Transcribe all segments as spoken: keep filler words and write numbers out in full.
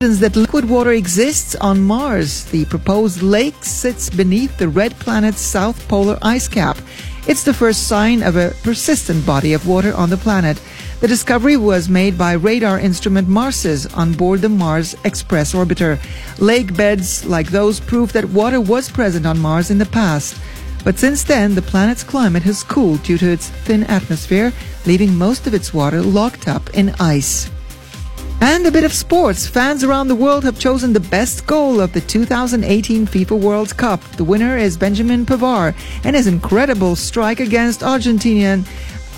That liquid water exists on Mars. The proposed lake sits beneath the red planet's south polar ice cap. It's the first sign of a persistent body of water on the planet. The discovery was made by radar instrument MARSIS on board the Mars Express orbiter. Lake beds like those prove that water was present on Mars in the past. But since then, the planet's climate has cooled due to its thin atmosphere, leaving most of its water locked up in ice. And a bit of sports. Fans around the world have chosen the best goal of the two thousand eighteen FIFA World Cup. The winner is Benjamin Pavard and his incredible strike against Argentinian,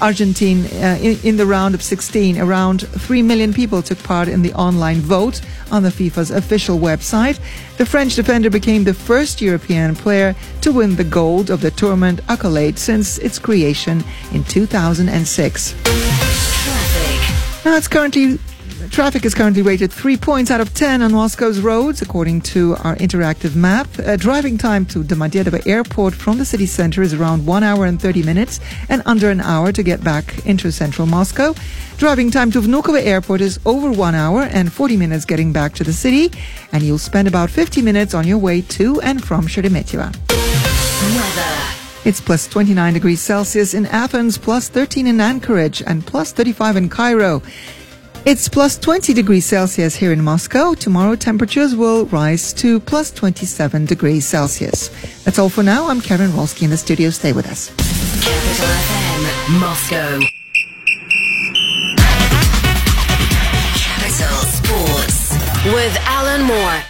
Argentine uh, in, in the round of sixteen. Around three million people took part in the online vote on the FIFA's official website. The French defender became the first European player to win the gold of the tournament accolade since its creation in two thousand six. Traffic. Now it's currently... Traffic is currently rated three points out of ten on Moscow's roads, according to our interactive map. Uh, driving time to Domodedovo Airport from the city center is around one hour and thirty minutes and under an hour to get back into central Moscow. Driving time to Vnukovo Airport is over one hour and forty minutes getting back to the city, and you'll spend about fifty minutes on your way to and from Sheremetyevo. Weather. It's plus twenty-nine degrees Celsius in Athens, plus thirteen in Anchorage, and plus thirty-five in Cairo. It's plus twenty degrees Celsius here in Moscow. Tomorrow, temperatures will rise to plus twenty-seven degrees Celsius. That's all for now. I'm Karen Rolski in the studio. Stay with us. Capital F M, Moscow. Capital Sports with Alan Moore.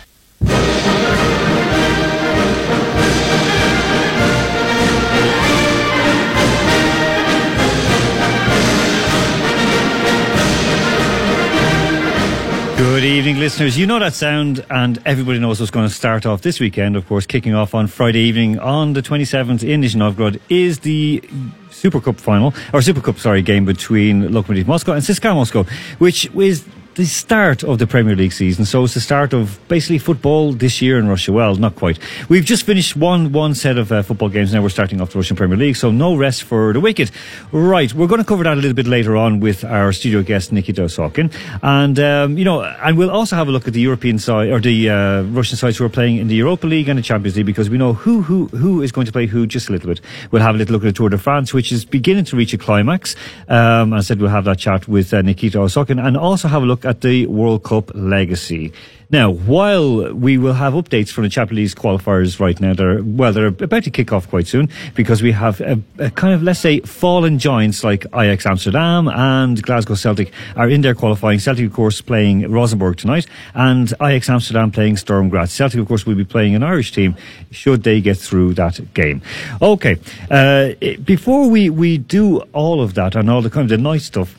Good evening, listeners. You know that sound, and everybody knows what's going to start off this weekend. Of course, kicking off on Friday evening on the twenty-seventh in Nizhny Novgorod is the Super Cup final, or Super Cup, sorry, game between Lokomotiv Moscow and C S K A Moscow, which is the start of the Premier League season. So it's the start of basically football this year in Russia. Well, not quite. We've just finished one one set of uh, football games. Now we're starting off the Russian Premier League, so no rest for the wicked. Right, we're going to cover that a little bit later on with our studio guest Nikita Osokin, and um, you know, and we'll also have a look at the European side or the uh, Russian sides who are playing in the Europa League and the Champions League, because we know who who who is going to play who just a little bit. We'll have a little look at the Tour de France, which is beginning to reach a climax. Um, I said we'll have that chat with uh, Nikita Osokin, and also have a look at the World Cup legacy. Now, while we will have updates from the Champions League qualifiers right now, they're, well, they're about to kick off quite soon, because we have a, a kind of, let's say, fallen giants like Ajax Amsterdam and Glasgow Celtic are in their qualifying. Celtic, of course, playing Rosenborg tonight, and Ajax Amsterdam playing Sturm Graz. Celtic, of course, will be playing an Irish team should they get through that game. Okay, uh, before we, we do all of that and all the kind of the nice stuff,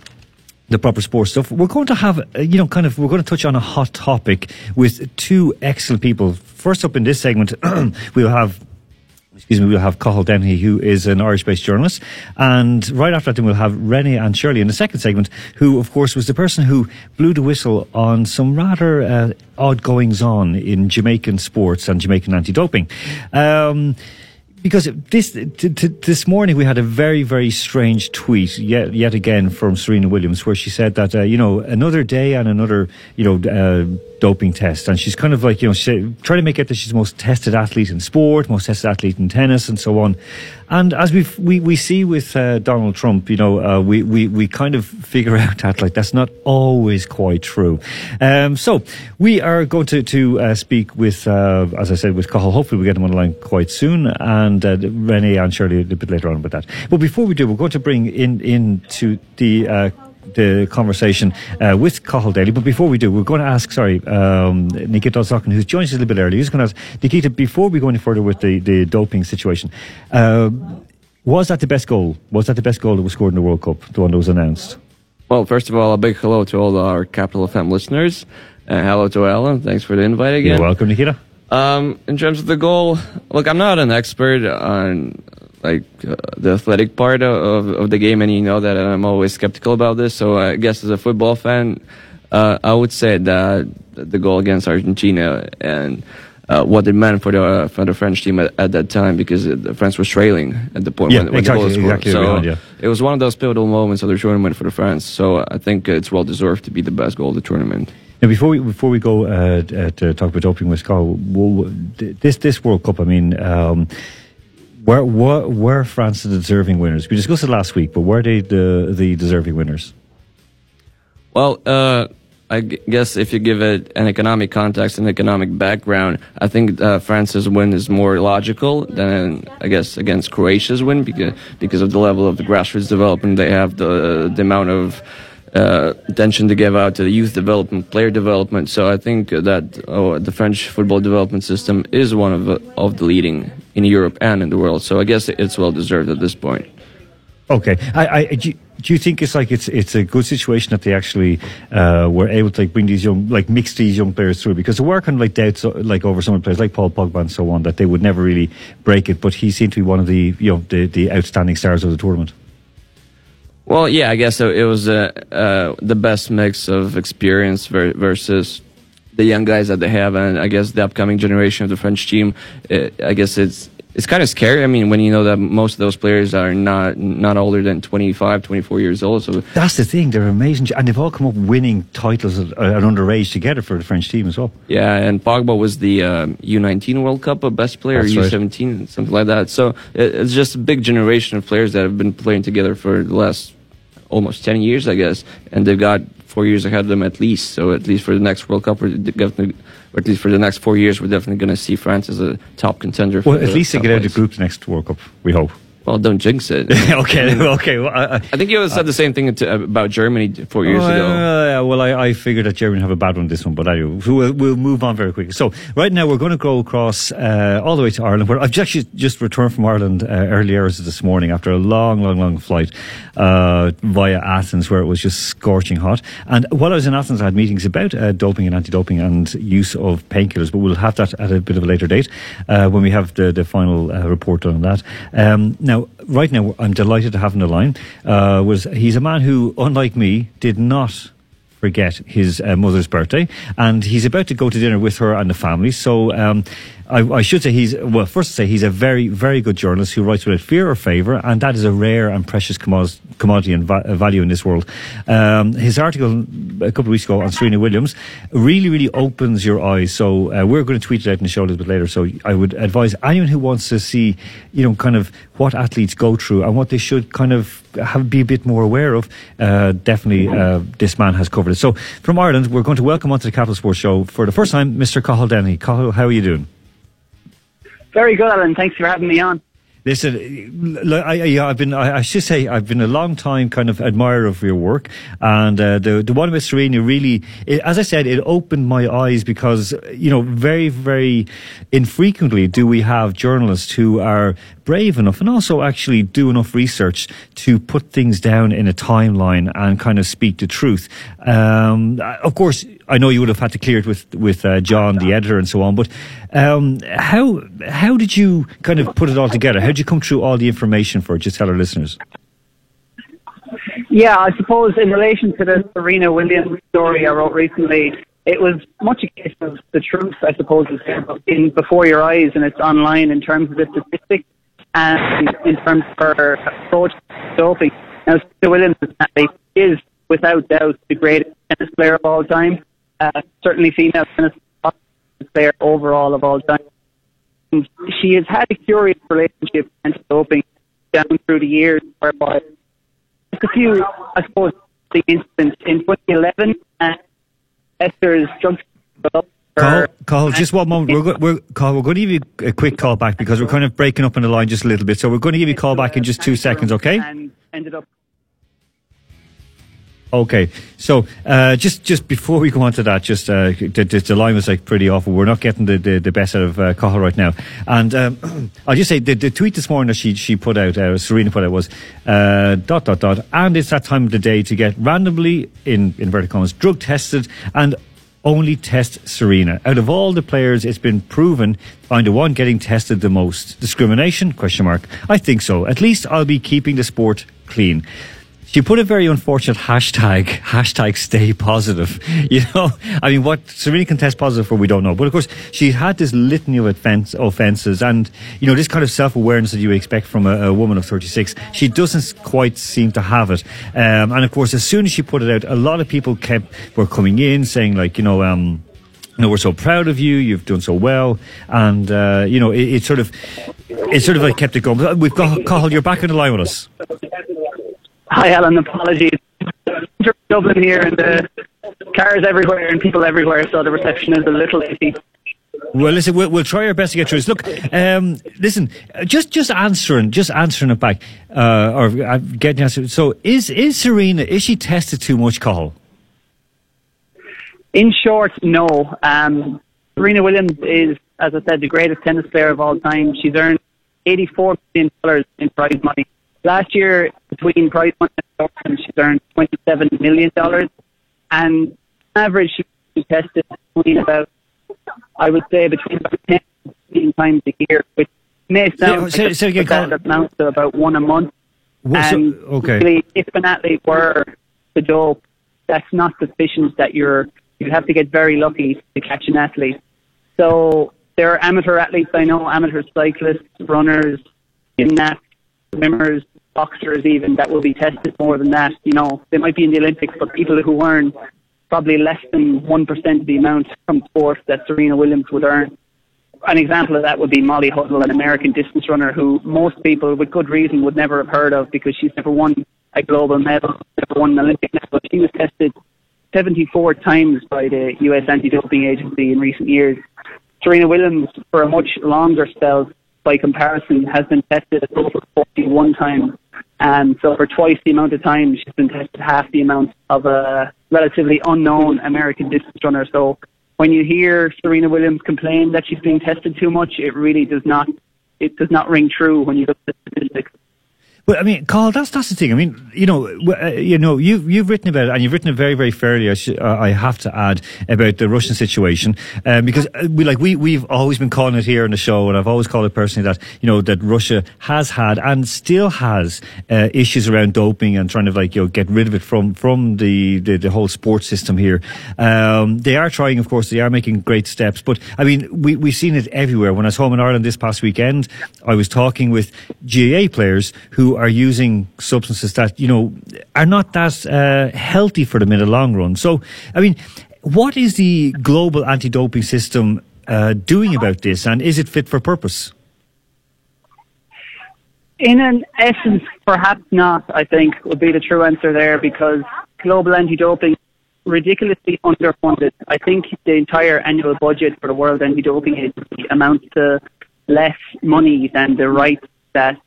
the proper sports stuff, we're going to have, you know, kind of, we're going to touch on a hot topic with two excellent people. First up in this segment, we'll have, excuse me, we'll have Cahal Dennehy, who is an Irish-based journalist. And right after that, we'll have Renée Anne Shirley in the second segment, who, of course, was the person who blew the whistle on some rather uh, odd goings-on in Jamaican sports and Jamaican anti-doping. Um... Because this t- t- this morning we had a very, very strange tweet yet yet again from Serena Williams, where she said that, uh, you know, another day and another, you know, uh, doping test. And she's kind of like, you know, she, trying to make it that she's the most tested athlete in sport, most tested athlete in tennis and so on. And as we we we see with uh, Donald Trump, you know, uh, we, we, we kind of figure out that, like, that's not always quite true. Um, so we are going to, to uh, speak with, uh, as I said, with Cahal. Hopefully we get him on the line quite soon. And uh, Renée Anne Shirley a little bit later on about that. But before we do, we're going to bring in into the... Uh, the conversation uh, with Cahal Dennehy. But before we do, we're going to ask, sorry, um, Nikita Osokin, who's joined us a little bit earlier. He's going to ask, Nikita, before we go any further with the, the doping situation, uh, was that the best goal? Was that the best goal that was scored in the World Cup, the one that was announced? Well, first of all, a big hello to all our Capital F M listeners. Uh, hello to Alan. Thanks for the invite again. You're welcome, Nikita. Um, in terms of the goal, look, I'm not an expert on... like uh, the athletic part of, of the game, and you know that I'm always skeptical about this, so I guess as a football fan, uh, I would say that the goal against Argentina and uh, what it meant for the uh, for the French team at, at that time, because the France was trailing at the point yeah, when, when exactly, the goal was scored. Exactly so behind, yeah. It was one of those pivotal moments of the tournament for the France, so I think it's well deserved to be the best goal of the tournament. Now, before we before we go uh, to talk about doping with Moscow, this this World Cup, I mean, um, were, were were France the deserving winners? We discussed it last week, but were they the the deserving winners? Well, uh, I g- guess if you give it an economic context, an economic background, I think uh, France's win is more logical than, I guess, against Croatia's win because because of the level of the grassroots development they have, the the amount of uh, attention to give out to the youth development, player development. So I think that oh, the French football development system is one of the, of the leading in Europe and in the world. So I guess it's well deserved at this point. Okay, I. I do you- Do you think it's like it's it's a good situation that they actually uh, were able to like bring these young like mix these young players through? Because there were kind of like doubts like over some of the players like Paul Pogba and so on that they would never really break it, but he seemed to be one of the you know the, the outstanding stars of the tournament. Well, yeah, I guess so. It was uh, uh, the best mix of experience ver- versus the young guys that they have, and I guess the upcoming generation of the French team. Uh, I guess it's. It's kind of scary. I mean, when you know that most of those players are not not older than twenty-five, twenty-four years old. So that's the thing. They're amazing. And they've all come up winning titles at, at underage together for the French team as well. Yeah, and Pogba was the uh, U nineteen World Cup best player, that's U seventeen, right. Something like that. So it, it's just a big generation of players that have been playing together for the last almost ten years, I guess. And they've got four years ahead of them at least. So at least for the next World Cup, we're definitely... Or at least for the next four years, we're definitely going to see France as a top contender. For well, at least they get out of the group next World Cup, we hope. Well, don't jinx it. okay, I mean, okay. Well, I, I think you said uh, the same thing to, about Germany four years uh, ago. Uh, well, I, I figured that Germany have a bad one this one, but I do. We'll, we'll move on very quickly. So right now we're going to go across uh, all the way to Ireland, where I've actually just returned from Ireland uh, early hours this morning after a long, long, long flight uh, via Athens, where it was just scorching hot. And while I was in Athens, I had meetings about uh, doping and anti-doping and use of painkillers, but we'll have that at a bit of a later date uh, when we have the, the final uh, report on that. Um, now, Right now, I'm delighted to have him on the line. Uh, was he's a man who, unlike me, did not forget his uh, mother's birthday, and he's about to go to dinner with her and the family. So um, I, I should say he's well. First, to say he's a very, very good journalist who writes without fear or favour, and that is a rare and precious commodity and va- value in this world. Um, his article a couple of weeks ago on Serena Williams really, really opens your eyes. So uh, we're going to tweet it out in the show a little bit later. So I would advise anyone who wants to see, you know, kind of what athletes go through and what they should kind of have be a bit more aware of. Uh, definitely, uh, this man has covered. So from Ireland, we're going to welcome onto the Capital Sports Show for the first time, Mister Cahal Dennehy. Cahal, how are you doing? Very good, Alan. Thanks for having me on. Listen, I, I've been, I should say, I've been a long time kind of admirer of your work. And uh, the, the one with Serena really, it, as I said, it opened my eyes because, you know, very, very infrequently do we have journalists who are brave enough and also actually do enough research to put things down in a timeline and kind of speak the truth. Um, of course, I know you would have had to clear it with with uh, John, the editor, and so on. But um, how how did you kind of put it all together? How did you come through all the information for it? Just tell our listeners. Yeah, I suppose in relation to the Serena Williams story I wrote recently, it was much a case of the truth, I suppose, is in before your eyes, and it's online in terms of the statistics and in terms of her approach to doping. Now, Serena Williams is, without doubt, the greatest tennis player of all time. Uh, certainly female tennis player overall of all time. And she has had a curious relationship with doping down through the years, whereby just a few, I suppose, the instance in twenty eleven, and Esther's drug Call, call, just one moment. We're, go, we're, call, we're going to give you a quick call back because we're kind of breaking up on the line just a little bit. So we're going to give you a call back in just two seconds, okay? And ended up Okay, so uh, just just before we go on to that, just uh, the, the line was like pretty awful. We're not getting the, the, the best out of uh, Cahal right now. And um, I'll just say the, the tweet this morning that she she put out, uh, Serena put out, was uh, dot dot dot. And it's that time of the day to get randomly in inverted commas drug tested and only test Serena. Out of all the players, it's been proven I'm the one getting tested the most. Discrimination? Question mark. I think so. At least I'll be keeping the sport clean. She put a very unfortunate hashtag, hashtag stay positive. You know, I mean, what Serena can test positive for, we don't know. But of course, she had this litany of offense, offenses and, you know, this kind of self-awareness that you expect from a, a woman of thirty-six. She doesn't quite seem to have it. Um, and of course, as soon as she put it out, a lot of people kept, were coming in saying like, you know, um, you know, we're so proud of you, you've done so well. And, uh, you know, it, it sort of, it sort of like kept it going. We've got, Cahal, you're back on the line with us. Hi, Alan. Apologies. Dublin here, and the cars everywhere and people everywhere, so the reception is a little iffy. Well, listen, we'll, we'll try our best to get through this. Look, um, listen, just just answering, just answering it back, uh, or uh, getting answered. So, is is Serena? Is she tested too much, Cahal? In short, no. Um, Serena Williams is, as I said, the greatest tennis player of all time. She's earned eighty-four million dollars in prize money. Last year, between prize money and endorsements, she's earned twenty-seven million dollars. And on average, she's tested between about, I would say, between about ten and fifteen times a year, which may sound so, like so, a, so that amounts to about one a month. Well, and so, okay. If an athlete were to dope, that's not sufficient that you're, you'd have to get very lucky to catch an athlete. So there are amateur athletes, I know, amateur cyclists, runners, gymnasts, swimmers, boxers even, that will be tested more than that. You know, they might be in the Olympics, but people who earn probably less than one percent of the amount from sports that Serena Williams would earn. An example of that would be Molly Huddle, an American distance runner who most people, with good reason, would never have heard of because she's never won a global medal, never won an Olympic medal. She was tested seventy-four times by the U S Anti-Doping Agency in recent years. Serena Williams, for a much longer spell, by comparison, has been tested a total of forty-one times. And so for twice the amount of time, she's been tested half the amount of a relatively unknown American distance runner. So when you hear Serena Williams complain that she's being tested too much, it really does not, it does not ring true when you look at the statistics. Well, I mean, Cahal, that's that's the thing. I mean, you know, uh, you know, you've you've written about it, and you've written it very, very fairly. I, sh- uh, I have to add about the Russian situation, um, because we like we we've always been calling it here on the show, and I've always called it personally that you know that Russia has had and still has uh, issues around doping and trying to like you know get rid of it from from the the, the whole sports system here. Um, they are trying, of course, they are making great steps, but I mean, we we've seen it everywhere. When I was home in Ireland this past weekend, I was talking with G A A players who are using substances that, you know, are not that uh, healthy for the mid and long run. So, I mean, what is the global anti-doping system uh, doing about this, and is it fit for purpose? In an essence, perhaps not, I think, would be the true answer there, because global anti-doping ridiculously underfunded. I think the entire annual budget for the World Anti-Doping Agency amounts to less money than the rights that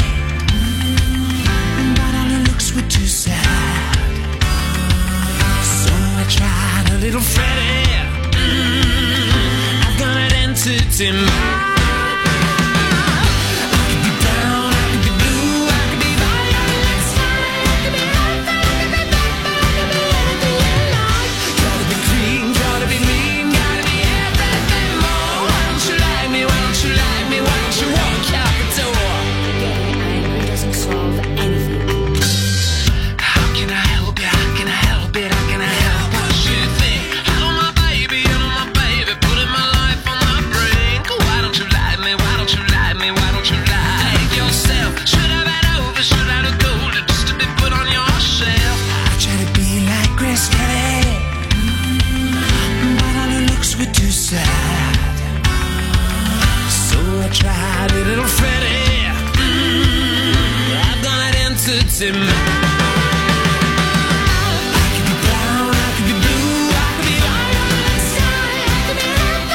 were too sad, so I tried a little Freddy. Mm-hmm. I've got an entity mind. I could be down, I could be blue, I could be violet, I could be alpha, I could be beta, I could be anything you like. Gotta be green, gotta be mean, gotta be everything more. Why don't you like me? Why don't you like me? Why don't you walk out the door? Getting angry doesn't solve anything. Tried a little Freddy. Mm, I've got an entity mind. I could be brown, I could be blue, I could be violet, I could be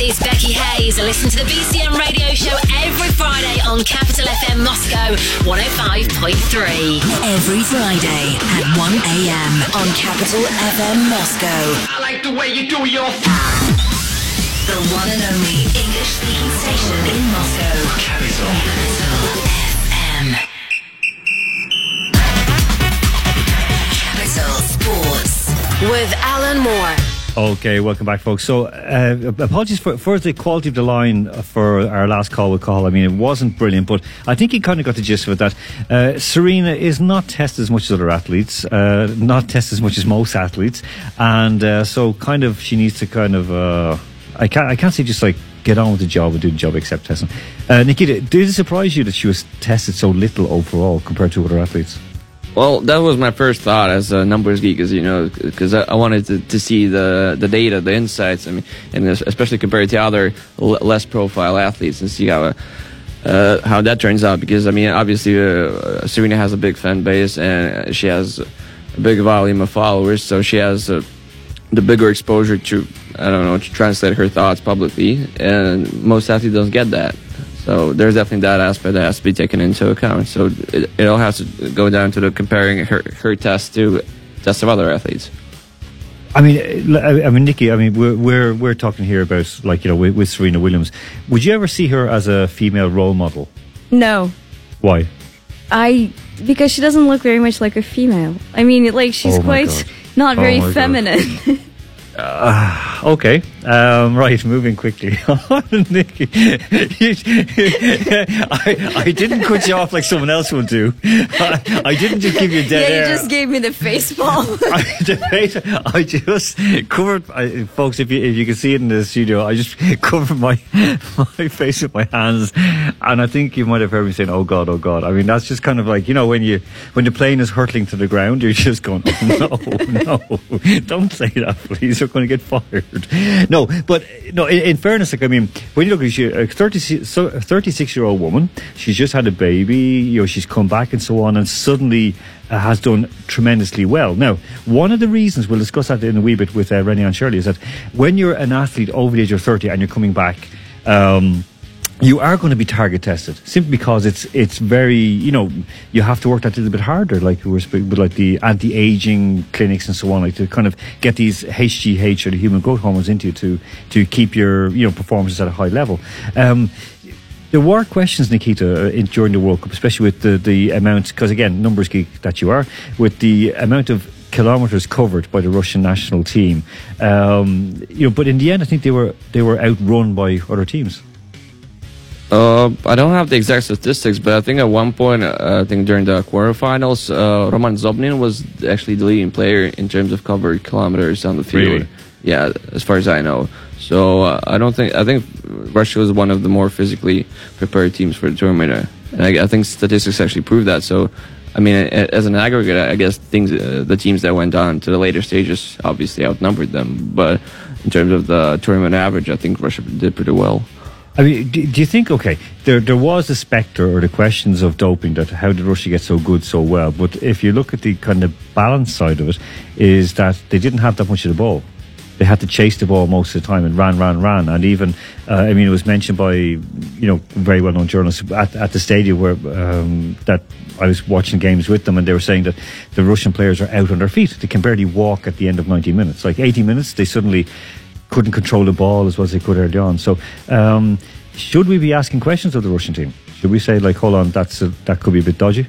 is Becky Hayes. Listen to the B C M radio show every Friday on Capital F M Moscow one oh five point three. Every Friday at one a.m. on Capital F M Moscow. I like the way you do your... The one and only English-speaking station in Moscow. Capital. Capital F M. Capital Sports. With Alan Moore. Okay, welcome back, folks. So, uh, apologies for, for the quality of the line for our last call with Cahal. I mean, it wasn't brilliant, but I think he kind of got the gist of it, that uh, Serena is not tested as much as other athletes, uh, not tested as much as most athletes, and uh, so kind of she needs to kind of, uh, I can't I can't say just like get on with the job and do the job except testing. Uh, Nikita, did it surprise you that she was tested so little overall compared to other athletes? Well, that was my first thought as a numbers geek, as you know, because I wanted to, to see the the data, the insights. I mean, and especially compared to other l- less profile athletes, and see how uh, how that turns out. Because I mean, obviously, uh, Serena has a big fan base and she has a big volume of followers, so she has uh, the bigger exposure to, I don't know, to translate her thoughts publicly, and most athletes don't get that. So there's definitely that aspect that has to be taken into account. So it, it all has to go down to the comparing her, her test to tests of other athletes. I mean, I mean, Nikki, I mean, we're we're, we're talking here about, like, you know, with, with Serena Williams. Would you ever see her as a female role model? No. Why? I because she doesn't look very much like a female. I mean, like, she's oh quite God. not oh very feminine. Uh, okay, um, right, moving quickly on. Nikki, I, I didn't cut you off like someone else would do. I, I didn't just give you dead air. Yeah, you air. Just gave me the face ball. I, the face, I just covered, I, folks, if you if you can see it in the studio, I just covered my, my face with my hands, and I think you might have heard me saying, oh God, oh God. I mean, that's just kind of like, you know, when, you, when the plane is hurtling to the ground, you're just going, oh no, no, don't say that, please. Going to get fired. No, but no. In, in fairness, like, I mean, when you look at she, a thirty-six-year-old woman, she's just had a baby. You know, she's come back and so on, and suddenly uh, has done tremendously well. Now, one of the reasons, we'll discuss that in a wee bit with uh, Renée Anne Shirley, is that when you're an athlete over the age of thirty and you're coming back, um, you are going to be target tested simply because it's it's very, you know, you have to work that a little bit harder, like we were speaking with, like, the anti-aging clinics and so on, like, to kind of get these H G H, or the human growth hormones, into you to to keep your, you know, performances at a high level. Um, there were questions, Nikita, in, during the World Cup, especially with the the amount, because again, numbers geek that you are, with the amount of kilometers covered by the Russian national team. Um, you know, but in the end, I think they were they were outrun by other teams. Uh, I don't have the exact statistics, but I think at one point, uh, I think during the quarterfinals, uh, Roman Zobnin was actually the leading player in terms of covered kilometers on the field. Really? Yeah, as far as I know. So uh, I don't think I think Russia was one of the more physically prepared teams for the tournament, and I, I think statistics actually prove that. So, I mean, as an aggregate, I guess things uh, the teams that went on to the later stages obviously outnumbered them. But in terms of the tournament average, I think Russia did pretty well. I mean, do, do you think, okay, there there was the spectre or the questions of doping, that how did Russia get so good so well? But if you look at the kind of balance side of it, is that they didn't have that much of the ball. They had to chase the ball most of the time and ran, ran, ran. And even, uh, I mean, it was mentioned by, you know, very well-known journalists at, at the stadium where um, that I was watching games with them, and they were saying that the Russian players are out on their feet. They can barely walk at the end of ninety minutes. Like eighty minutes, they suddenly couldn't control the ball as well as they could early on. So um, should we be asking questions of the Russian team? Should we say, like, hold on, that's a, that could be a bit dodgy?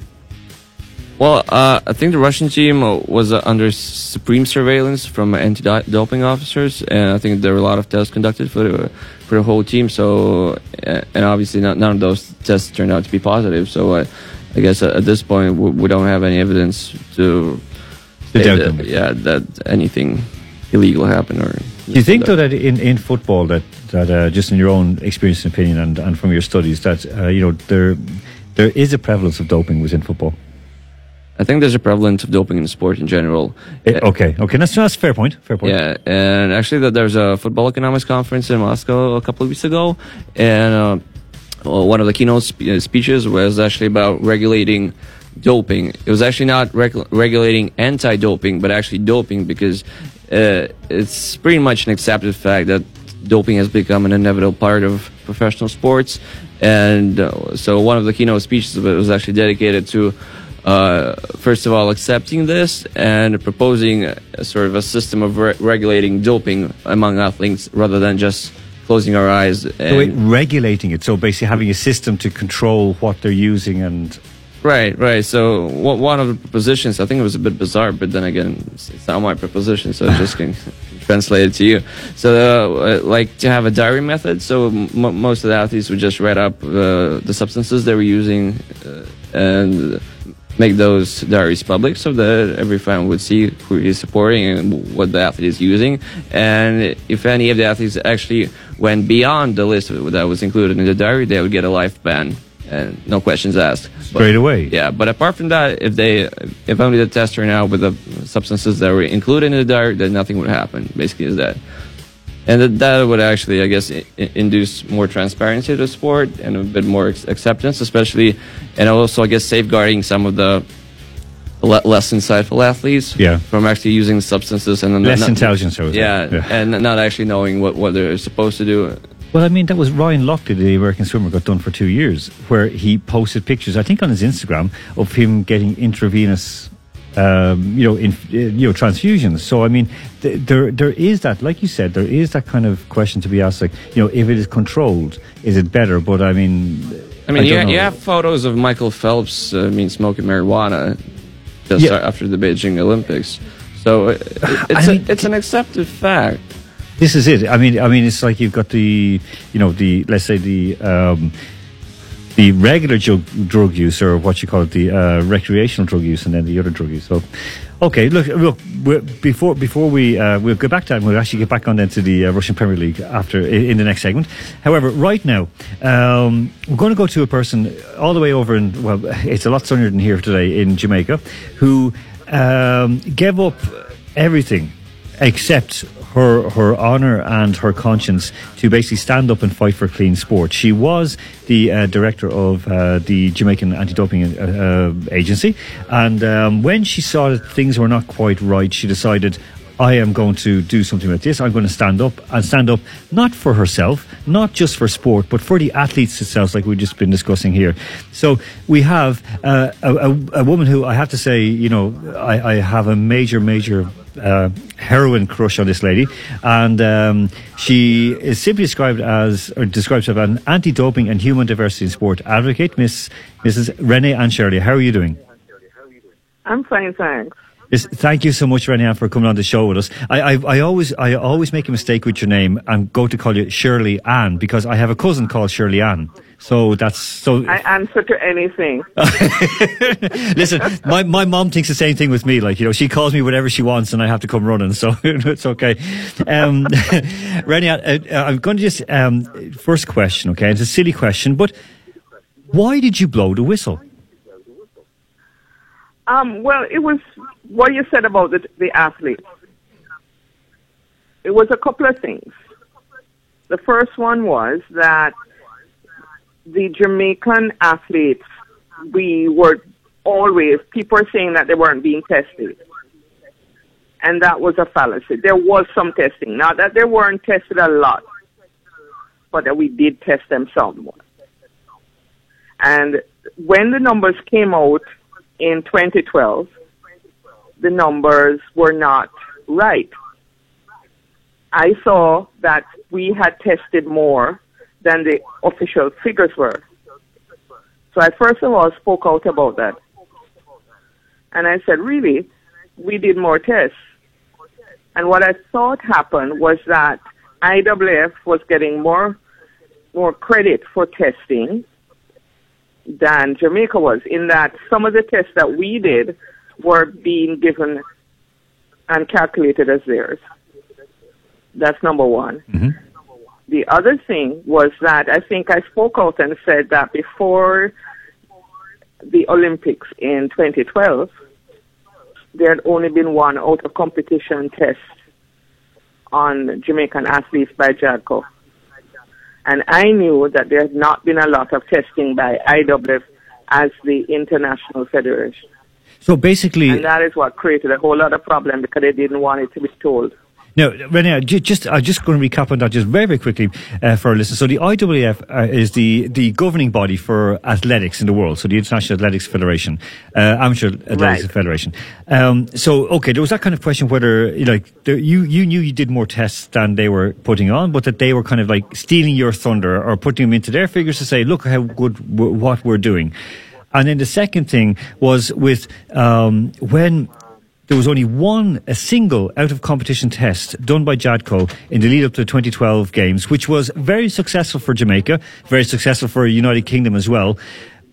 Well, uh, I think the Russian team was uh, under supreme surveillance from anti-doping officers, and I think there were a lot of tests conducted for the, for the whole team. So, and obviously not, none of those tests turned out to be positive. So uh, I guess at this point we, we don't have any evidence to, to doubt that, them. Yeah, that anything illegal happened or... Do you think, though, that in, in football, that that uh, just in your own experience and opinion, and, and from your studies, that uh, you know there there is a prevalence of doping within football? I think there's a prevalence of doping in sport in general. It, okay, okay, that's that's a fair point. Fair point. Yeah, and actually, that there's a football economics conference in Moscow a couple of weeks ago, and uh, one of the keynote spe- speeches was actually about regulating doping. It was actually not rec- regulating anti-doping, but actually doping, because uh, it's pretty much an accepted fact that doping has become an inevitable part of professional sports. And uh, so one of the keynote speeches was actually dedicated to, uh, first of all, accepting this and proposing a, sort of a system of re- regulating doping among athletes rather than just closing our eyes. And so it, regulating it, so basically having a system to control what they're using and... Right, right. So w- one of the propositions, I think it was a bit bizarre, but then again, it's, it's not my proposition, so I just can translate it to you. So, uh, like, to have a diary method, so m- most of the athletes would just write up uh, the substances they were using uh, and make those diaries public so that every fan would see who he's supporting and what the athlete is using. And if any of the athletes actually went beyond the list that was included in the diary, they would get a life ban. And no questions asked. Straight but, away. Yeah, but apart from that, if they, if only the test turned out with the substances that were included in the diet, then nothing would happen, basically, is that. And that, that would actually, I guess, I- induce more transparency to the sport and a bit more ex- acceptance, especially, and also, I guess, safeguarding some of the le- less insightful athletes yeah. from actually using substances. and then Less not, intelligence, so yeah, yeah, and not actually knowing what, what they're supposed to do. Well, I mean, that was Ryan Lochte, the American swimmer, got done for two years, where he posted pictures, I think on his Instagram, of him getting intravenous, um, you know, inf- you know, transfusions. So, I mean, th- there there is that, like you said, there is that kind of question to be asked, like, you know, if it is controlled, is it better? But, I mean... I mean, I you, ha- you have photos of Michael Phelps, uh, I mean, smoking marijuana just yeah. after the Beijing Olympics. So, it, it's, a, mean, it's an accepted fact. This is it. I mean, I mean, it's like you've got the, you know, the, let's say the, um, the regular drug, drug use, or what you call it, the uh, recreational drug use, and then the other drug use. So, okay, look, look. We're, before before we uh, we'll go back to that, and we'll actually get back on then to the uh, Russian Premier League after in, in the next segment. However, right now um, we're going to go to a person all the way over in, well, it's a lot sunnier than here today in Jamaica, who um, gave up everything except her her honour and her conscience to basically stand up and fight for clean sport. She was the uh, director of uh, the Jamaican Anti-Doping uh, Agency, and um, when she saw that things were not quite right, she decided, I am going to do something like this. I'm going to stand up, and stand up not for herself, not just for sport, but for the athletes themselves, like we've just been discussing here. So we have uh, a, a, a woman who I have to say, you know, I, I have a major, major... Uh, heroin crush on this lady, and um, she is simply described as, or describes as an anti-doping and human diversity in sport advocate, Miss Missus Renée Anne Shirley. How are you doing? I'm fine, thanks. Yes, thank you so much, Renée Anne, for coming on the show with us. I, I, I always, I always make a mistake with your name and go to call you Shirley Anne, because I have a cousin called Shirley Anne. So that's so. I answer to anything. Listen, my, my mom thinks the same thing with me. Like, you know, she calls me whatever she wants, and I have to come running. So it's okay. Um, Renée, I, I'm going to just um, first question. Okay, it's a silly question, but why did you blow the whistle? Um, well, it was what you said about the, the athlete. It was a couple of things. The first one was that the Jamaican athletes, we were always, people were saying that they weren't being tested. And that was a fallacy. There was some testing. Not that they weren't tested a lot, but that we did test them somewhat. And when the numbers came out in twenty twelve, the numbers were not right. I saw that we had tested more than the official figures were. So I first of all spoke out about that. And I said, really, we did more tests. And what I thought happened was that I A A F was getting more more credit for testing than Jamaica was, in that some of the tests that we did were being given and calculated as theirs. That's number one. Mm-hmm. The other thing was that I think I spoke out and said that before the Olympics in twenty twelve, there had only been one out-of-competition test on Jamaican athletes by J A D C O. And I knew that there had not been a lot of testing by I A A F as the international federation. So basically... And that is what created a whole lot of problem, because they didn't want it to be told. Now, Renée, just I'm just going to recap on that just very, very quickly uh, for our listeners. So the I A A F uh, is the, the governing body for athletics in the world, so the International Athletics Federation, uh, Amateur Athletics right. Federation. Um, so, okay, there was that kind of question whether, you know, like, the, you, you knew you did more tests than they were putting on, but that they were kind of like stealing your thunder or putting them into their figures to say, look how good w- what we're doing. And then the second thing was with um, when... There was only one, a single out-of-competition test done by JADCO in the lead-up to the twenty twelve Games, which was very successful for Jamaica, very successful for the United Kingdom as well.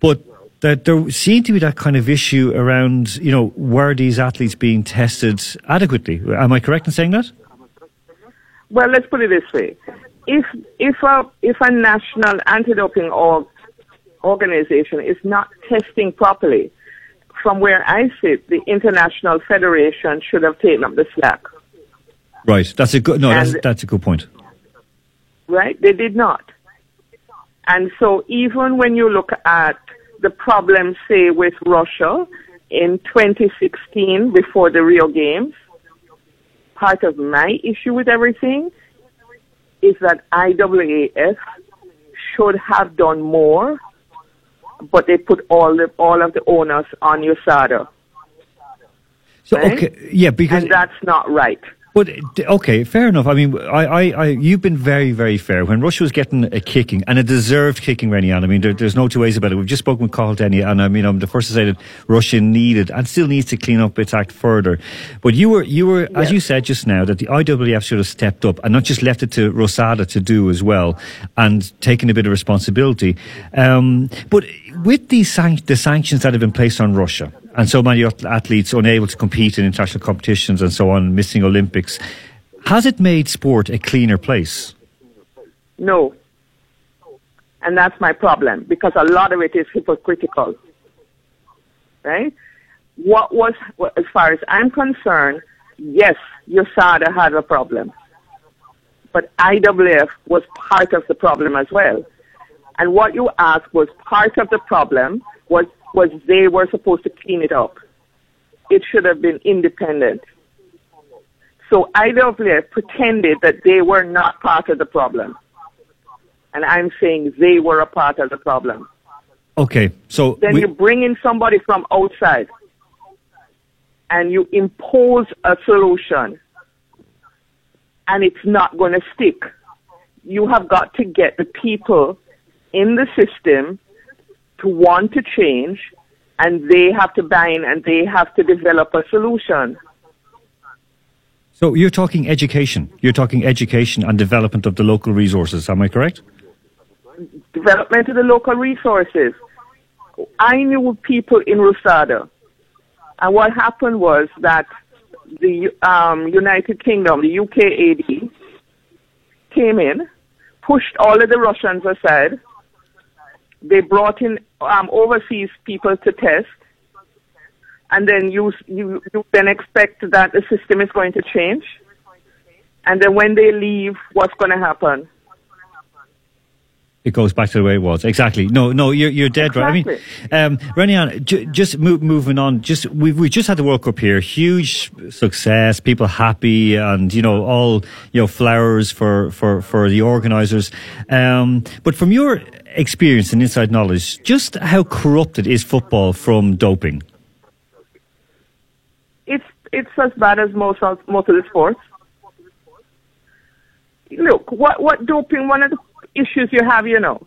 But that there seemed to be that kind of issue around, you know, were these athletes being tested adequately? Am I correct in saying that? Well, let's put it this way. If, if, a, if a national anti-doping org, organization is not testing properly, from where I sit, the International Federation should have taken up the slack. Right, that's a good no. And, that's that's a good point. Right, they did not. And so, even when you look at the problem, say with Russia in twenty sixteen before the Rio Games, part of my issue with everything is that I A A F should have done more. But they put all the, all of the onus on USADA. So right? okay, yeah, because and that's not right. But okay, fair enough. I mean, I, I, I, you've been very, very fair. When Russia was getting a kicking and a deserved kicking, Renée Anne, I mean, there, there's no two ways about it. We've just spoken with Cahal Dennehy, and I mean, I'm the first to say that Russia needed and still needs to clean up its act further. But you were, you were, yes. as you said just now, that the I A A F should have stepped up and not just left it to RUSADA to do as well and taken a bit of responsibility. Um, but with these san- the sanctions that have been placed on Russia. And so many athletes unable to compete in international competitions and so on, missing Olympics. Has it made sport a cleaner place? No. And that's my problem, because a lot of it is hypocritical. Right? What was, as far as I'm concerned, yes, USADA had a problem. But I A A F was part of the problem as well. And what you asked was part of the problem was was they were supposed to clean it up. It should have been independent. So I A A F pretended that they were not part of the problem. And I'm saying they were a part of the problem. Okay, so... Then we- you bring in somebody from outside and you impose a solution and it's not going to stick. You have got to get the people in the system to want to change, and they have to buy in and they have to develop a solution. So you're talking education. You're talking education and development of the local resources. Am I correct? Development of the local resources. I knew people in RUSADA. And what happened was that the um, United Kingdom, the U K A D, came in, pushed all of the Russians aside. They brought in um, overseas people to test, and then you, you you then expect that the system is going to change. And then when they leave, what's going to happen? It goes back to the way it was. Exactly. No, no, you're you're dead exactly. right. I mean, um, Renée Anne, j- just move, moving on. Just we we just had the World Cup here, huge success, people happy, and you know all you know flowers for for for the organisers. Um, but from your experience and inside knowledge, just how corrupted is football from doping? It's it's as bad as most of, most of the sports. Look, what what doping? One of the issues you have, you know,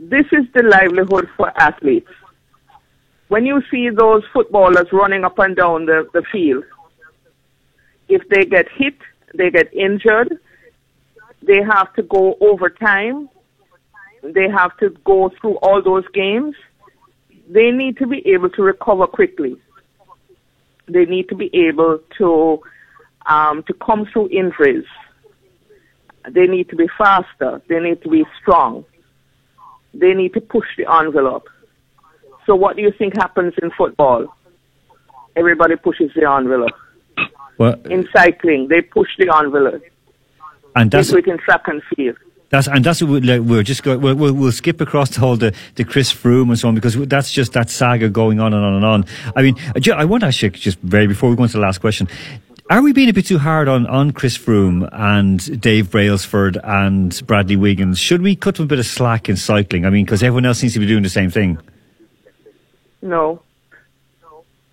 this is the livelihood for athletes. When you see those footballers running up and down the, the field, if they get hit, they get injured, they have to go overtime, they have to go through all those games. They need to be able to recover quickly. They need to be able to um, to come through injuries. They need to be faster. They need to be strong. They need to push the envelope. So what do you think happens in football? Everybody pushes the envelope. Well, in cycling, they push the envelope. And that's within track and field. That's and that's what we're, like, we're just going. We'll, we'll, we'll skip across to all the, the Chris Froome and so on, because that's just that saga going on and on and on. I mean, I want to actually just very before we go into the last question. Are we being a bit too hard on, on Chris Froome and Dave Brailsford and Bradley Wiggins? Should we cut them a bit of slack in cycling? I mean, because everyone else seems to be doing the same thing. No.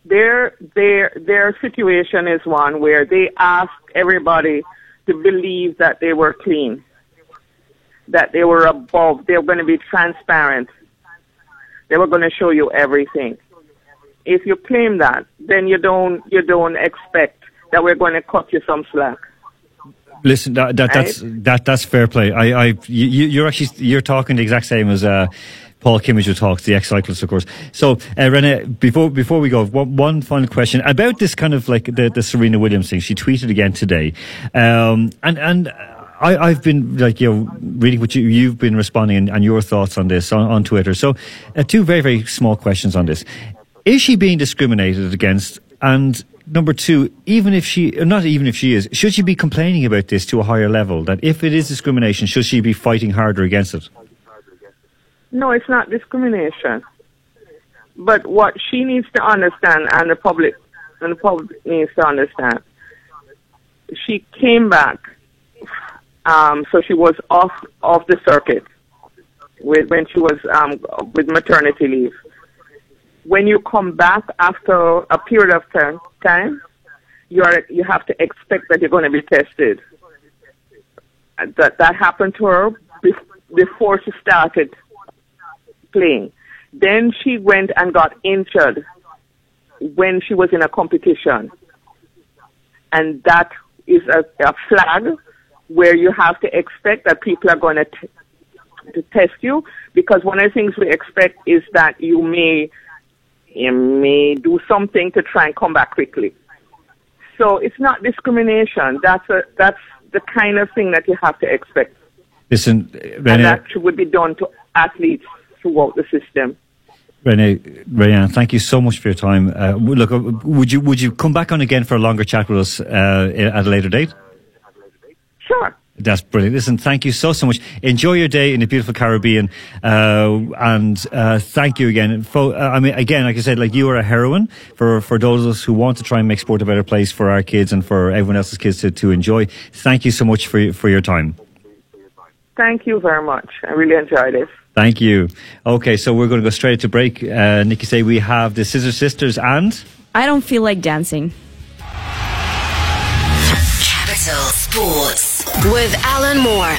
Their, their, their situation is one where they asked everybody to believe that they were clean, that they were above, they were going to be transparent. They were going to show you everything. If you claim that, then you don't, you don't expect that we're going to cut you some slack. Listen, that, that, right? that's that that's fair play. I, I, you, you're actually you're talking the exact same as uh, Paul Kimmage would talk, the ex-cyclist, of course. So, uh, Renée, before before we go, one final question about this kind of like the, the Serena Williams thing. She tweeted again today, um, and and. I, I've been like you know reading what you, you've been responding and, and your thoughts on this on, on Twitter. So, uh, two very very small questions on this: is she being discriminated against? And number two, even if she not even if she is, should she be complaining about this to a higher level? That if it is discrimination, should she be fighting harder against it? No, it's not discrimination. But what she needs to understand, and the public and the public needs to understand, she came back. Um, so she was off off the circuit with, when she was um, with maternity leave. When you come back after a period of ter- time, you are you have to expect that you're going to be tested. That that happened to her bef- before she started playing. Then she went and got injured when she was in a competition, and that is a, a flag. Where you have to expect that people are going to, t- to test you, because one of the things we expect is that you may you may do something to try and come back quickly. So it's not discrimination. That's a, that's the kind of thing that you have to expect. Listen, Renée, and that would be done to athletes throughout the system. Renée, Renée Anne, thank you so much for your time. Uh, look, would you would you come back on again for a longer chat with us uh, at a later date? Sure. That's brilliant. Listen, thank you so, so much. Enjoy your day in the beautiful Caribbean. Uh, and, uh, thank you again. For, uh, I mean, again, like I said, like you are a heroine for, for those of us who want to try and make sport a better place for our kids and for everyone else's kids to, to enjoy. Thank you so much for, for your time. Thank you very much. I really enjoyed it. Thank you. Okay. So we're going to go straight to break. Uh, Nikki say we have the Scissor Sisters and I Don't Feel Like Dancing. Capital Sports. With Alan Moore.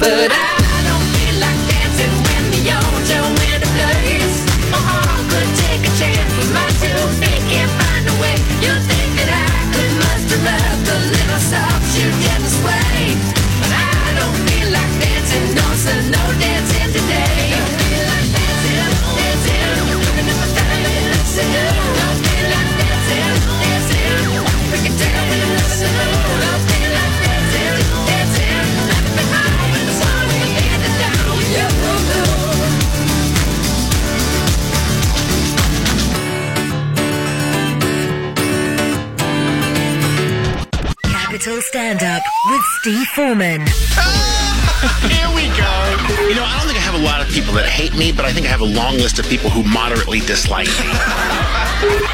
But I don't feel like dancing when the odds are in a place. My heart could take a chance, but my toothpick can't find a way. You think that I could muster up the little soft you get this way. But I don't feel like dancing, no, so no dancing today. I don't feel like dancing, dancing, looking at my time and dancing. I don't feel like dancing, dancing, breaking down and dancing. I don't feel like dancing, dancing, nothing but high. Capital Stand Up with Steve Foreman. Here we go. You know, I don't think I have a lot of people that hate me, but I think I have a long list of people who moderately dislike me.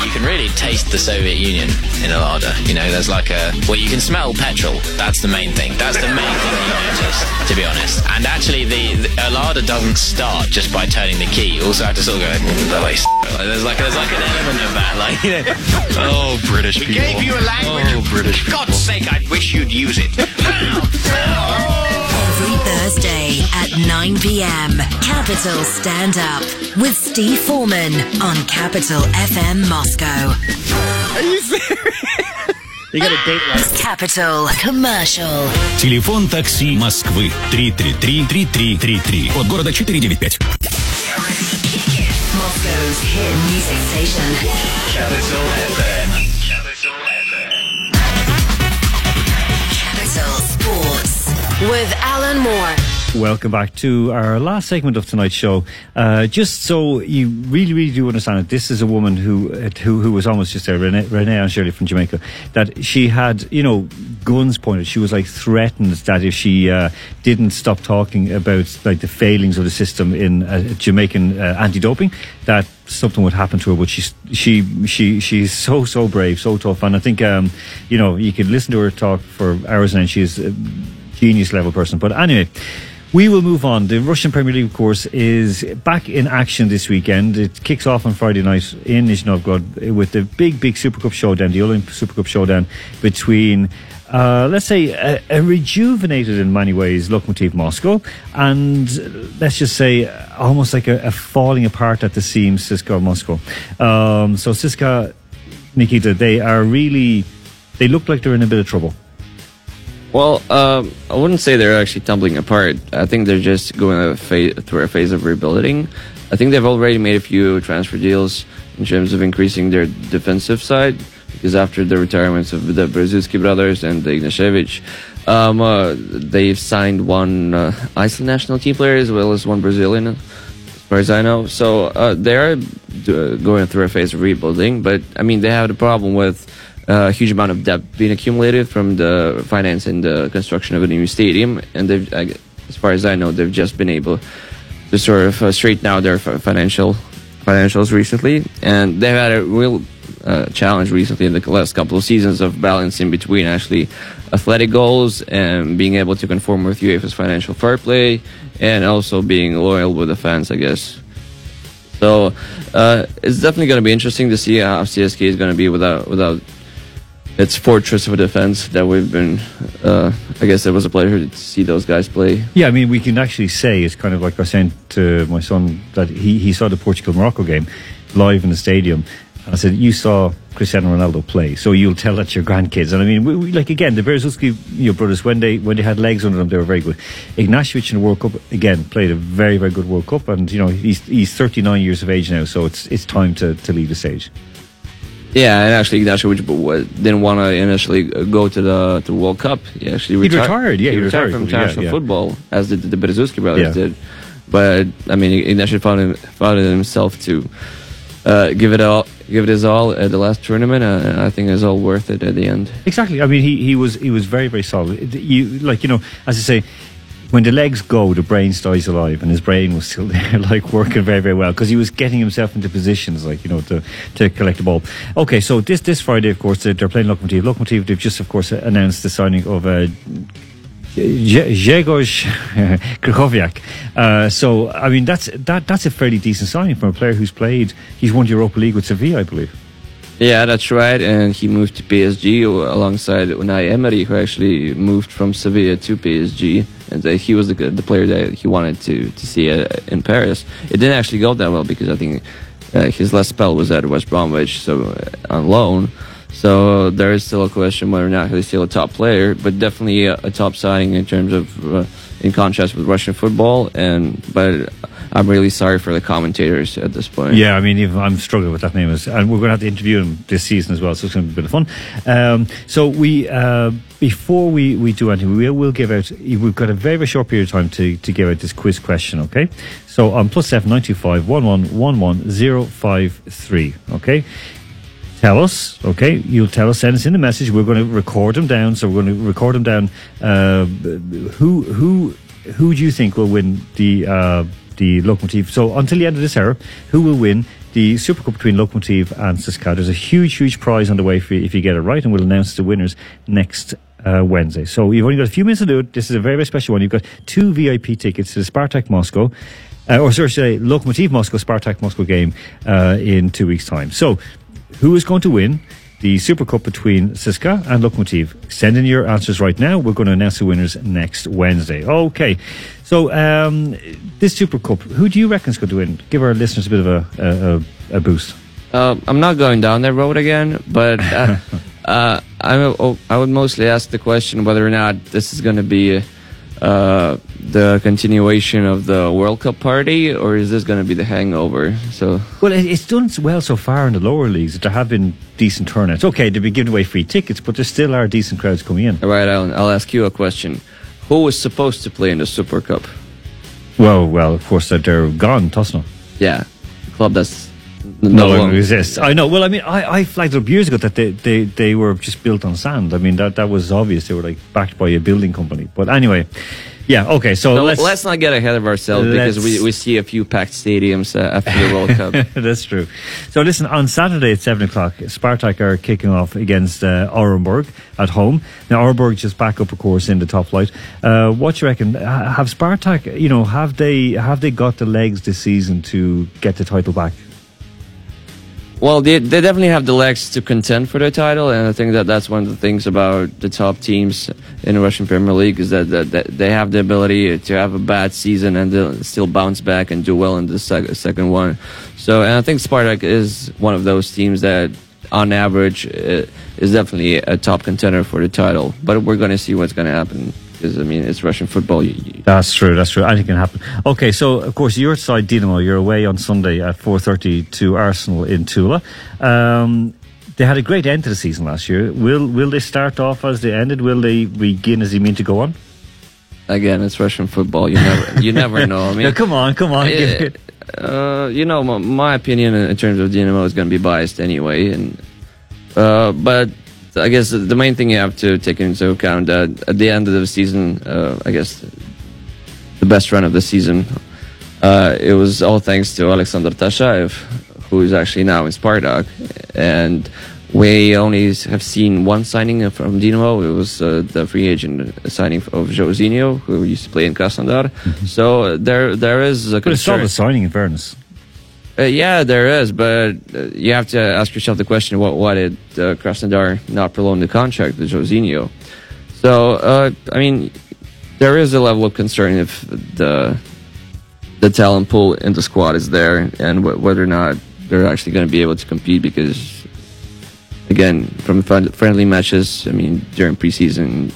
You can really taste the Soviet Union in a larder. You know, there's like a... Well, you can smell petrol. That's the main thing. That's the main thing you notice, to be honest. And actually, the, the a larder doesn't start just by turning the key. You also have to sort of go... Mm, like, there's, like, there's like an element of that, like, you know... Oh, British people. We gave you a language. Oh, British people. For God's sake, I wish you'd use it. Every Thursday at nine p.m. Capital Stand Up with Steve Foreman on Capital F M Moscow. Are you serious? You got a date right. Capital Commercial. Телефон такси Москвы три три три три три три три. От города четыре девять пять. Moscow's hit music station. Capital F M. Capital F M. Capital Sports. With Alan Moore. Welcome back to our last segment of tonight's show. Uh, just so you really, really do understand it, this is a woman who who, who was almost just there, Renée, Renée Anne Shirley from Jamaica, that she had, you know, guns pointed. She was, like, threatened that if she uh, didn't stop talking about, like, the failings of the system in uh, Jamaican uh, anti-doping, that something would happen to her. But she's she she she's so so brave, so tough, and I think um, you know, you could listen to her talk for hours, and then she's. Uh, Genius level person. But anyway, we will move on. The Russian Premier League, of course, is back in action this weekend. It kicks off on Friday night in Nizhny Novgorod with the big, big Super Cup showdown, the Olympic Super Cup showdown between, uh, let's say, a, a rejuvenated in many ways Lokomotiv Moscow and, let's just say, almost like a, a falling apart at the seams C S K A Moscow. Um, so C S K A, Nikita, they are really, they look like they're in a bit of trouble. Well, um, I wouldn't say they're actually tumbling apart. I think they're just going through a phase of rebuilding. I think they've already made a few transfer deals in terms of increasing their defensive side, because after the retirements of the Brzezinski brothers and the Ignashevich, um, uh, they've signed one uh, Iceland national team player as well as one Brazilian, as far as I know. So uh, they are uh, going through a phase of rebuilding, but I mean, they have the problem with a uh, huge amount of debt being accumulated from the finance and the construction of a new stadium, and they've, as far as I know, they've just been able to sort of uh, straighten out their financial financials recently, and they've had a real uh, challenge recently in the last couple of seasons of balancing between actually athletic goals and being able to conform with UEFA's financial fair play, and also being loyal with the fans, I guess. So uh, it's definitely going to be interesting to see how C S K A is going to be without without. It's fortress of a defense that we've been, uh, I guess it was a pleasure to see those guys play. Yeah, I mean, we can actually say, it's kind of like I sent to my son, that he, he saw the Portugal-Morocco game live in the stadium. And I said, you saw Cristiano Ronaldo play, so you'll tell that to your grandkids. And I mean, we, we, like, again, the Berezovsky, you know, brothers, when they when they had legs under them, they were very good. Ignashevich in the World Cup, again, played a very, very good World Cup. And, you know, he's he's thirty-nine years of age now, so it's it's time to, to leave the stage. Yeah, and actually Ignashevich didn't want to initially go to the to World Cup. He actually retired. He retired, yeah. He, he retired, retired from international yeah, yeah. football, as did the Berezovsky brothers yeah. did. But, I mean, Ignashevich found, him, found himself to uh, give it all, give it his all at the last tournament, uh, and I think it was all worth it at the end. Exactly. I mean, he, he was he was very, very solid. You, like, you know, as I say, when the legs go, the brain stays alive, and his brain was still there, like, working very, very well, because he was getting himself into positions, like, you know, to, to collect the ball. Okay, so this this Friday, of course, they're, they're playing Lokomotiv. Lokomotiv, they've just, of course, announced the signing of uh, Grzegorz Krychowiak. Uh, so, I mean, that's that that's a fairly decent signing from a player who's played, he's won the Europa League with Sevilla, I believe. Yeah, that's right, and he moved to P S G alongside Unai Emery, who actually moved from Sevilla to P S G. And he was the, the player that he wanted to, to see uh, in Paris. It didn't actually go that well because I think uh, his last spell was at West Bromwich, so uh, on loan. So there is still a question whether or not he's still a top player, but definitely a, a top signing in terms of, uh, in contrast with Russian football. And but I'm really sorry for the commentators at this point. Yeah, I mean, even I'm struggling with that name, as, and we're going to have to interview him this season as well, so it's going to be a bit of fun. Um, so we, uh, before we, we do anything, we will give out, we've got a very, very short period of time to, to give out this quiz question, okay? So on plus seven nine two five one one one one zero five three, okay? Tell us, okay, you'll tell us, send us in the message. We're going to record them down, so we're going to record them down. Uh, who who, who do you think will win the uh, the Lokomotiv? So until the end of this hour, who will win the Super Cup between Lokomotiv and C S K A? There's a huge, huge prize on the way for you if you get it right, and we'll announce the winners next Uh, Wednesday. So you've only got a few minutes to do it. This is a very, very special one. You've got two V I P tickets to the Spartak Moscow, uh, or sorry, say Lokomotiv Moscow, Spartak Moscow game uh, in two weeks' time. So who is going to win the Super Cup between C S K A and Lokomotiv? Send in your answers right now. We're going to announce the winners next Wednesday. Okay. So um, this Super Cup, who do you reckon is going to win? Give our listeners a bit of a, a, a boost. Uh, I'm not going down that road again, but... Uh, Uh, I, I would mostly ask the question whether or not this is going to be uh, the continuation of the World Cup party, or is this going to be the hangover? So, well, it's done well so far in the lower leagues. There have been decent turnouts. Okay, they've been giving away free tickets, but there still are decent crowds coming in. All right, Alan, I'll ask you a question. Who was supposed to play in the Super Cup? Well, well, of course, they're gone, Tosno. Yeah, the club that's... No, no longer exists. I know. Well, I mean, I, I flagged up years ago that they, they, they were just built on sand. I mean, that, that was obvious. They were like backed by a building company. But anyway, yeah, okay. So no, let's, let's not get ahead of ourselves because we, we see a few packed stadiums uh, after the World Cup. That's true. So listen, on Saturday at seven o'clock, Spartak are kicking off against uh, Rosenborg at home. Now, Rosenborg just back up, of course, in the top flight. Uh, what do you reckon? Have Spartak, you know, have they have they got the legs this season to get the title back? Well, they they definitely have the legs to contend for their title, and I think that that's one of the things about the top teams in the Russian Premier League is that, that, that they have the ability to have a bad season and still bounce back and do well in the sec- second one. So, and I think Spartak is one of those teams that, on average, is definitely a top contender for the title. But we're going to see what's going to happen. Because, I mean, it's Russian football. That's true, that's true. Anything can happen. Okay, so, of course, your side, Dinamo, you're away on Sunday at four thirty to Arsenal in Tula. Um, they had a great end to the season last year. Will will they start off as they ended? Will they begin as they mean to go on? Again, it's Russian football. You never you never know. I mean, no, come on, come on. It, uh, you know, my, my opinion in terms of Dinamo is going to be biased anyway. And uh, But... I guess the main thing you have to take into account uh, at the end of the season, uh, I guess the best run of the season, uh, it was all thanks to Alexander Tashaev, who is actually now in Spartak. And we only have seen one signing from Dinamo. It was uh, the free agent signing of Josinho, who used to play in Krasnodar. So there, there is a concern. But it's not a signing, in fairness. Uh, yeah, there is, but uh, you have to ask yourself the question, what, why did uh, Krasnodar not prolong the contract with Josinho? So, uh, I mean, there is a level of concern if the the talent pool in the squad is there and w- whether or not they're actually going to be able to compete because, again, from friendly matches, I mean, during preseason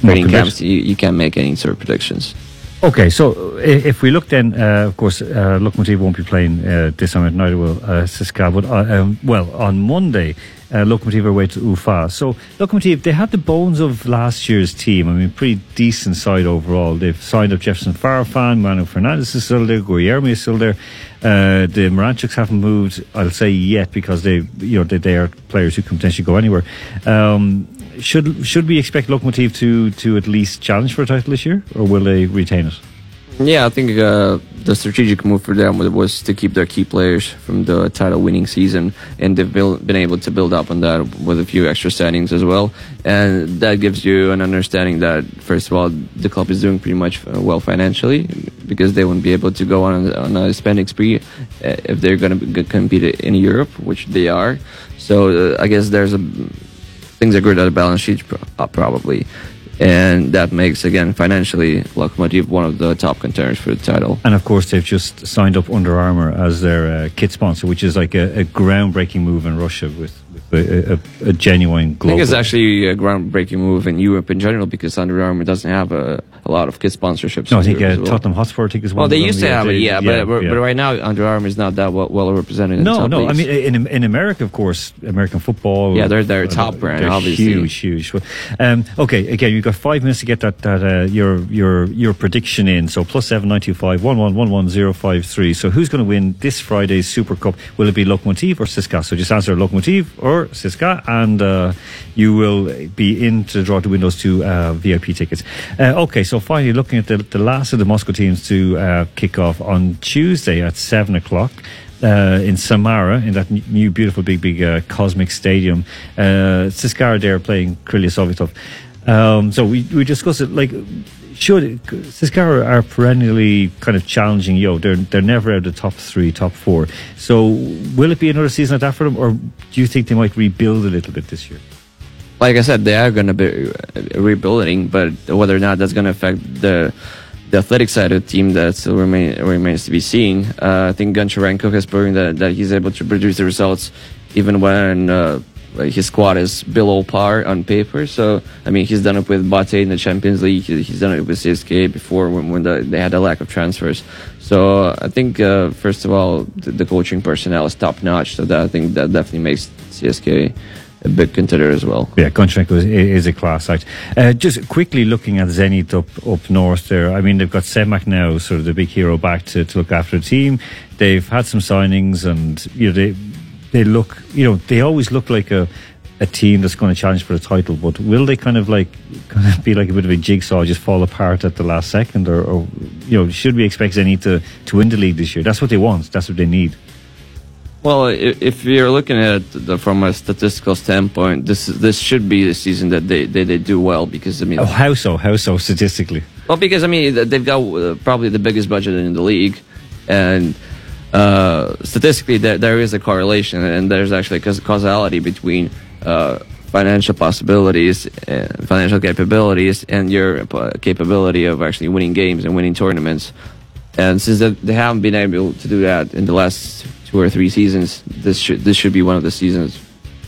training camps, you, you can't make any sort of predictions. Okay, so if we look then, uh, of course, uh, Lokomotiv won't be playing uh, this time, neither will uh, C S K A, but, uh, um, well, on Monday, uh, Lokomotiv are away to U F A. So, Lokomotiv, they had the bones of last year's team. I mean, pretty decent side overall. They've signed up Jefferson Farfan, Manu Fernandes is still there, Guilherme is still there. Uh, the Moranchuk's haven't moved, I'll say yet, because they, you know, they, they are players who can potentially go anywhere. Um, Should should we expect Lokomotiv to, to at least challenge for a title this year, or will they retain it? Yeah, I think uh, the strategic move for them was to keep their key players from the title-winning season, and they've build, been able to build up on that with a few extra signings as well. And that gives you an understanding that, first of all, the club is doing pretty much well financially, because they wouldn't be able to go on, on a spending spree if they're going to compete in Europe, which they are. So uh, I guess there's a... Things are good at a balance sheet, probably. and that makes, again, financially Lokomotiv one of the top contenders for the title. And of course they've just signed up Under Armour as their uh, kit sponsor, which is like a, a groundbreaking move in Russia with, with a, a, a genuine global... I think it's actually a groundbreaking move in Europe in general, because Under Armour doesn't have a, a lot of kit sponsorships. No, I think uh, well. Tottenham Hotspur, I think, is one well, of them. Well, they used to have it, yeah, yeah, but, yeah, but right now Under Armour is not that well, well represented in no, the top No, no, I mean, in, in America, of course, American football... Yeah, they're their top uh, brand, they're obviously. huge, huge. Um, okay, again, you've got five minutes to get that, that uh, your your your prediction in. So plus seven nine two five one one one one zero five three. So who's going to win this Friday's Super Cup? Will it be Lokomotiv or C S K A? So just answer Lokomotiv or C S K A, and uh, you will be in to draw to win those two uh, V I P tickets. Uh, okay, so finally looking at the, the last of the Moscow teams to uh, kick off on Tuesday at seven o'clock. Uh, in Samara, in that new beautiful big big uh, cosmic stadium, uh, C S K A there playing Krylia Sovetov. Um, so we we discussed it, like, should C S K A are perennially kind of challenging. Yo, they're they're never out of the top three, top four. So will it be another season like that for them, or do you think they might rebuild a little bit this year? Like I said, they are going to be rebuilding, but whether or not that's going to affect the. The athletic side of the team, that still remain, remains to be seen. Uh, I think Goncharenko has proven that, that he's able to produce the results even when uh, his squad is below par on paper. So, I mean, he's done it with Bate in the Champions League. He's done it with C S K A before when, when the, they had a lack of transfers. So uh, I think, uh, first of all, the, the coaching personnel is top-notch. So that, I think that definitely makes C S K A a big contender as well. Yeah, Goncharenko is, is a class act. Uh, just quickly looking at Zenit up up north there, I mean, they've got Semak now, sort of the big hero back to, to look after the team. They've had some signings, and you know, they they look, you know, they always look like a a team that's going to challenge for the title, but will they kind of like kind of be like a bit of a jigsaw, just fall apart at the last second, or, or you know, should we expect Zenit to, to win the league this year? That's what they want, that's what they need. Well, if you're looking at it from a statistical standpoint, this this should be the season that they, they, they do well, because, I mean... Oh, how so? How so, statistically? Well, because, I mean, they've got probably the biggest budget in the league, and uh, statistically, there, there is a correlation, and there's actually a causality between uh, financial possibilities, and financial capabilities, and your capability of actually winning games and winning tournaments. And since they haven't been able to do that in the last... two or three seasons, this should this should be one of the seasons.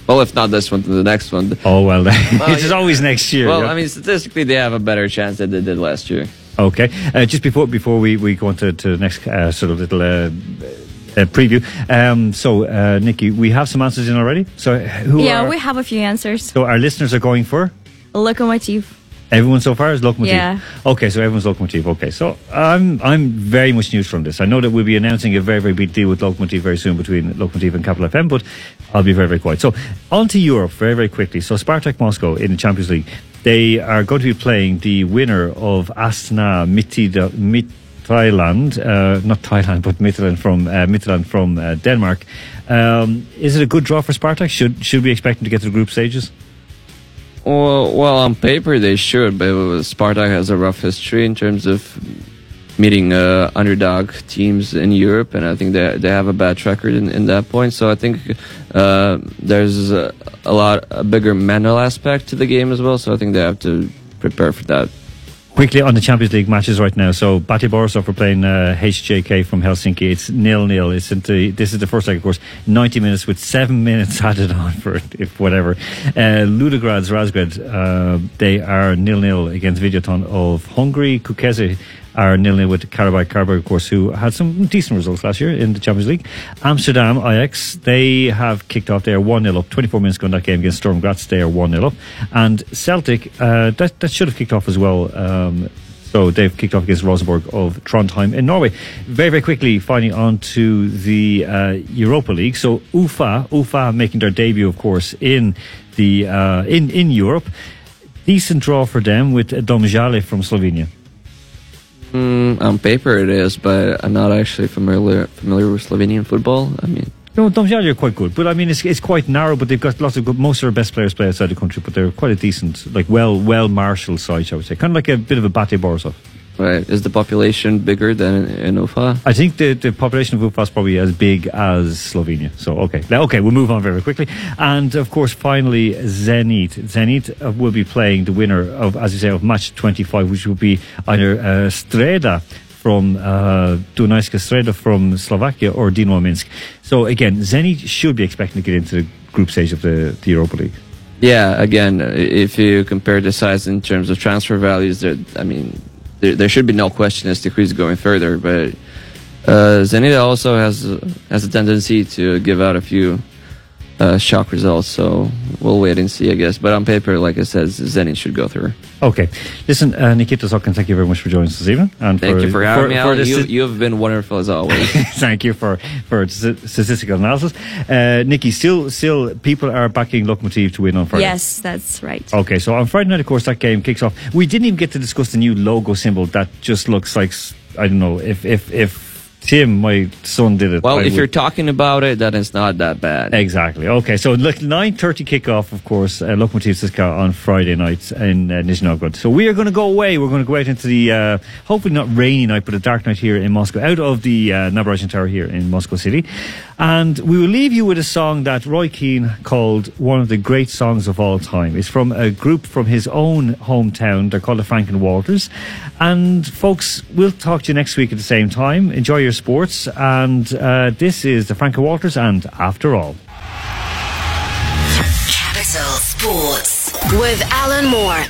Well, if not this one, then the next one. Oh, well, it's yeah. always next year. Well, yeah. I mean, statistically, they have a better chance than they did last year. Okay. Uh, just before before we, we go on to, to the next uh, sort of little uh, uh, preview. Um, so, uh, Nikki, we have some answers in already. So, who Yeah, are, we have a few answers. So, our listeners are going for? Lokomotiv. Everyone so far is Lokomotiv. Yeah. Okay, so everyone's Lokomotiv. Okay, so I'm I'm very much neutral on this. I know that we'll be announcing a very, very big deal with Lokomotiv very soon between Lokomotiv and Capital F M, but I'll be very, very quiet. So on to Europe very, very quickly. So Spartak Moscow in the Champions League, they are going to be playing the winner of Astana Mittida, Mit- Thailand, uh, not Thailand, but Midtjylland from uh, Midtjylland from uh, Denmark. Um, is it a good draw for Spartak? Should should we expect them to get to the group stages? Well, well, on paper they should, but Spartak has a rough history in terms of meeting uh, underdog teams in Europe, and I think they they have a bad record in, in that point. So I think uh, there's a, a lot a bigger mental aspect to the game as well. So I think they have to prepare for that. Quickly on the Champions League matches right now. So Bate Borisov are playing uh, H J K from Helsinki. It's nil-nil. It's into, this is the first leg, of course. ninety minutes with seven minutes added on for it, if whatever. Uh, Ludogorets, Razgrad, uh, they are nil-nil against Videoton of Hungary. Kukeze are nil-nil with Karabakh Karabakh, of course, who had some decent results last year in the Champions League. Amsterdam, Ajax, they have kicked off. They are one-nil up. twenty-four minutes going that game against Sturm Graz. They are one-nil up. And Celtic, uh, that, that should have kicked off as well. Um, so they've kicked off against Rosenborg of Trondheim in Norway. Very, very quickly, finally on to the uh, Europa League. So U F A, U F A making their debut, of course, in the uh, in, in Europe. Decent draw for them with Domžale from Slovenia. Mm, on paper it is, but I'm not actually familiar familiar with Slovenian football. I mean, no, Domžale are quite good, but I mean it's it's quite narrow. But they've got lots of good. Most of their best players play outside the country, but they're quite a decent, like well well marshaled side, shall we say? Kind of like a bit of a Bate Borisov. Right. Is the population bigger than in Ufa? I think the, the population of Ufa is probably as big as Slovenia. So, okay. Okay, we'll move on very quickly. And, of course, finally, Zenit. Zenit will be playing the winner of, as you say, of match twenty-five, which will be either uh, Streda from uh, Dunajska Streda from Slovakia or Dinamo Minsk. So, again, Zenit should be expecting to get into the group stage of the, the Europa League. Yeah, again, if you compare the size in terms of transfer values, I mean... there should be no question as to who's going further, but uh, Zenit also has has a tendency to give out a few uh, shock results, so we'll wait and see, I guess. But on paper, like I said, Zenit should go through. Okay. Listen, uh, Nikita Osokin, thank you very much for joining us this evening. And thank for, you for having for, me, Alan. You, you have been wonderful as always. Thank you for, for statistical analysis. Uh, Nikki, still still, people are backing Lokomotiv to win on Friday. Yes, that's right. Okay, so on Friday night, of course, that game kicks off. We didn't even get to discuss the new logo symbol that just looks like, I don't know, if if if... Tim, my son, did it. Well, I if would. You're talking about it, then it's not that bad. Exactly. Okay, so look, nine thirty kickoff, of course, uh, Lokomotiv C S K A on Friday nights in uh, Nizhny Novgorod. So we are going to go away. We're going to go out into the, uh, hopefully not rainy night, but a dark night here in Moscow, out of the uh, Naberezhniy Tower here in Moscow City. And we will leave you with a song that Roy Keane called one of the great songs of all time. It's from a group from his own hometown. They're called the Frank and Walters. And folks, we'll talk to you next week at the same time. Enjoy your sports, and uh, this is the Franco Walters and After All. Capital Sports with Alan Moore.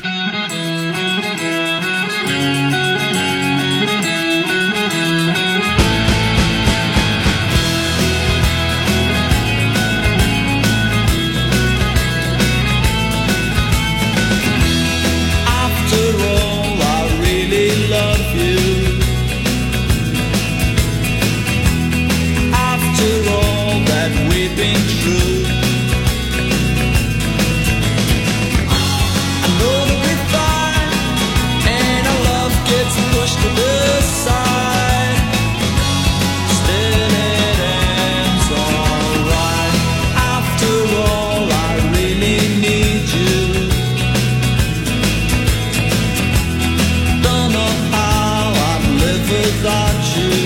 Without you.